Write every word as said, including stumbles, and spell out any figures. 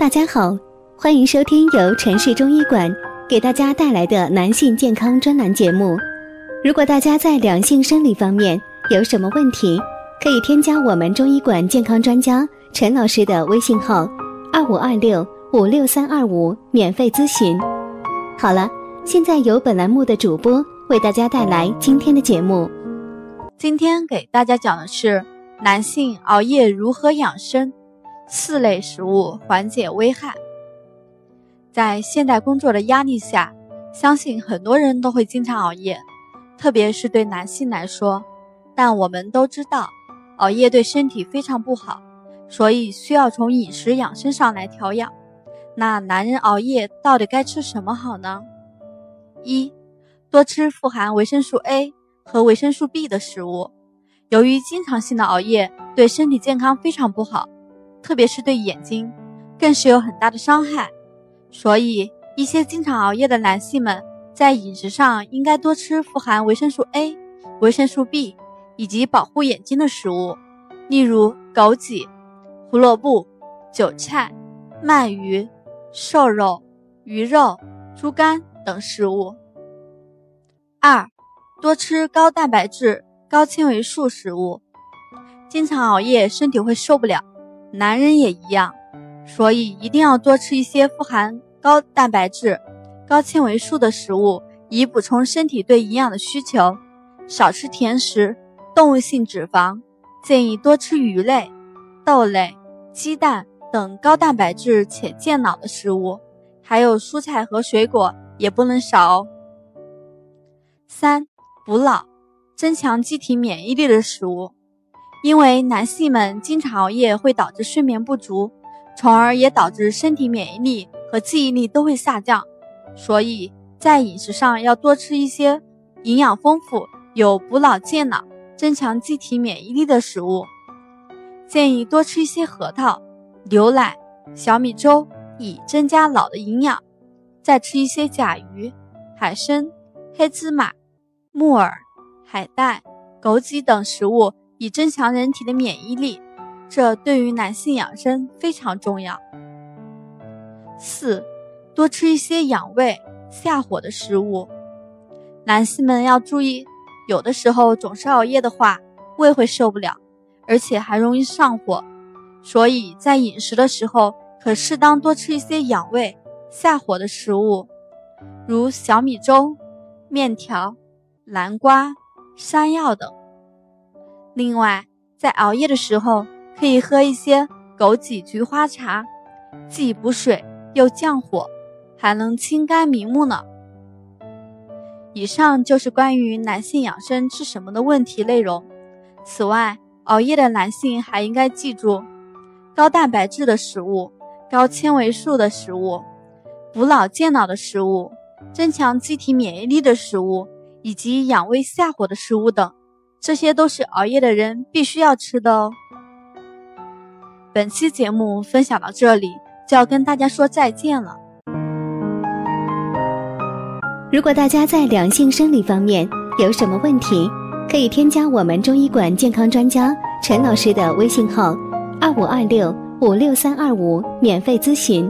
大家好，欢迎收听由城市中医馆给大家带来的男性健康专栏节目。如果大家在两性生理方面有什么问题，可以添加我们中医馆健康专家陈老师的微信号二五二六五六三二五免费咨询。好了，现在由本栏目的主播为大家带来今天的节目。今天给大家讲的是男性熬夜如何养生，四类食物缓解危害。在现代工作的压力下，相信很多人都会经常熬夜，特别是对男性来说。但我们都知道，熬夜对身体非常不好，所以需要从饮食养生上来调养。那男人熬夜到底该吃什么好呢？一、多吃富含维生素 A 和维生素 B 的食物。由于经常性的熬夜对身体健康非常不好，特别是对眼睛更是有很大的伤害，所以一些经常熬夜的男性们在饮食上应该多吃富含维生素 A、 维生素 B 以及保护眼睛的食物，例如枸杞、胡萝卜、韭菜、鳗鱼、瘦肉、鱼肉、猪肝等食物。二、多吃高蛋白质、高纤维素食物。经常熬夜身体会受不了，男人也一样，所以一定要多吃一些富含高蛋白质、高纤维素的食物，以补充身体对营养的需求。少吃甜食、动物性脂肪，建议多吃鱼类、豆类、鸡蛋等高蛋白质且健脑的食物，还有蔬菜和水果也不能少哦。三、补脑，增强机体免疫力的食物。因为男性们经常熬夜会导致睡眠不足，从而也导致身体免疫力和记忆力都会下降，所以在饮食上要多吃一些营养丰富、有补脑健脑、增强机体免疫力的食物。建议多吃一些核桃、牛奶、小米粥以增加脑的营养，再吃一些甲鱼、海参、黑芝麻、木耳、海带、枸杞等食物以增强人体的免疫力，这对于男性养生非常重要。四、多吃一些养胃、下火的食物。男性们要注意，有的时候总是熬夜的话，胃会受不了，而且还容易上火，所以在饮食的时候可适当多吃一些养胃、下火的食物，如小米粥、面条、南瓜、山药等。另外，在熬夜的时候可以喝一些枸杞菊花茶，既补水又降火，还能清肝明目呢。以上就是关于男性养生吃什么的问题内容。此外，熬夜的男性还应该记住，高蛋白质的食物、高纤维素的食物、补脑健脑的食物、增强机体免疫力的食物以及养胃下火的食物等，这些都是熬夜的人必须要吃的哦。本期节目分享到这里，就要跟大家说再见了。如果大家在两性生理方面有什么问题，可以添加我们中医馆健康专家陈老师的微信号二五二六五六三二五免费咨询。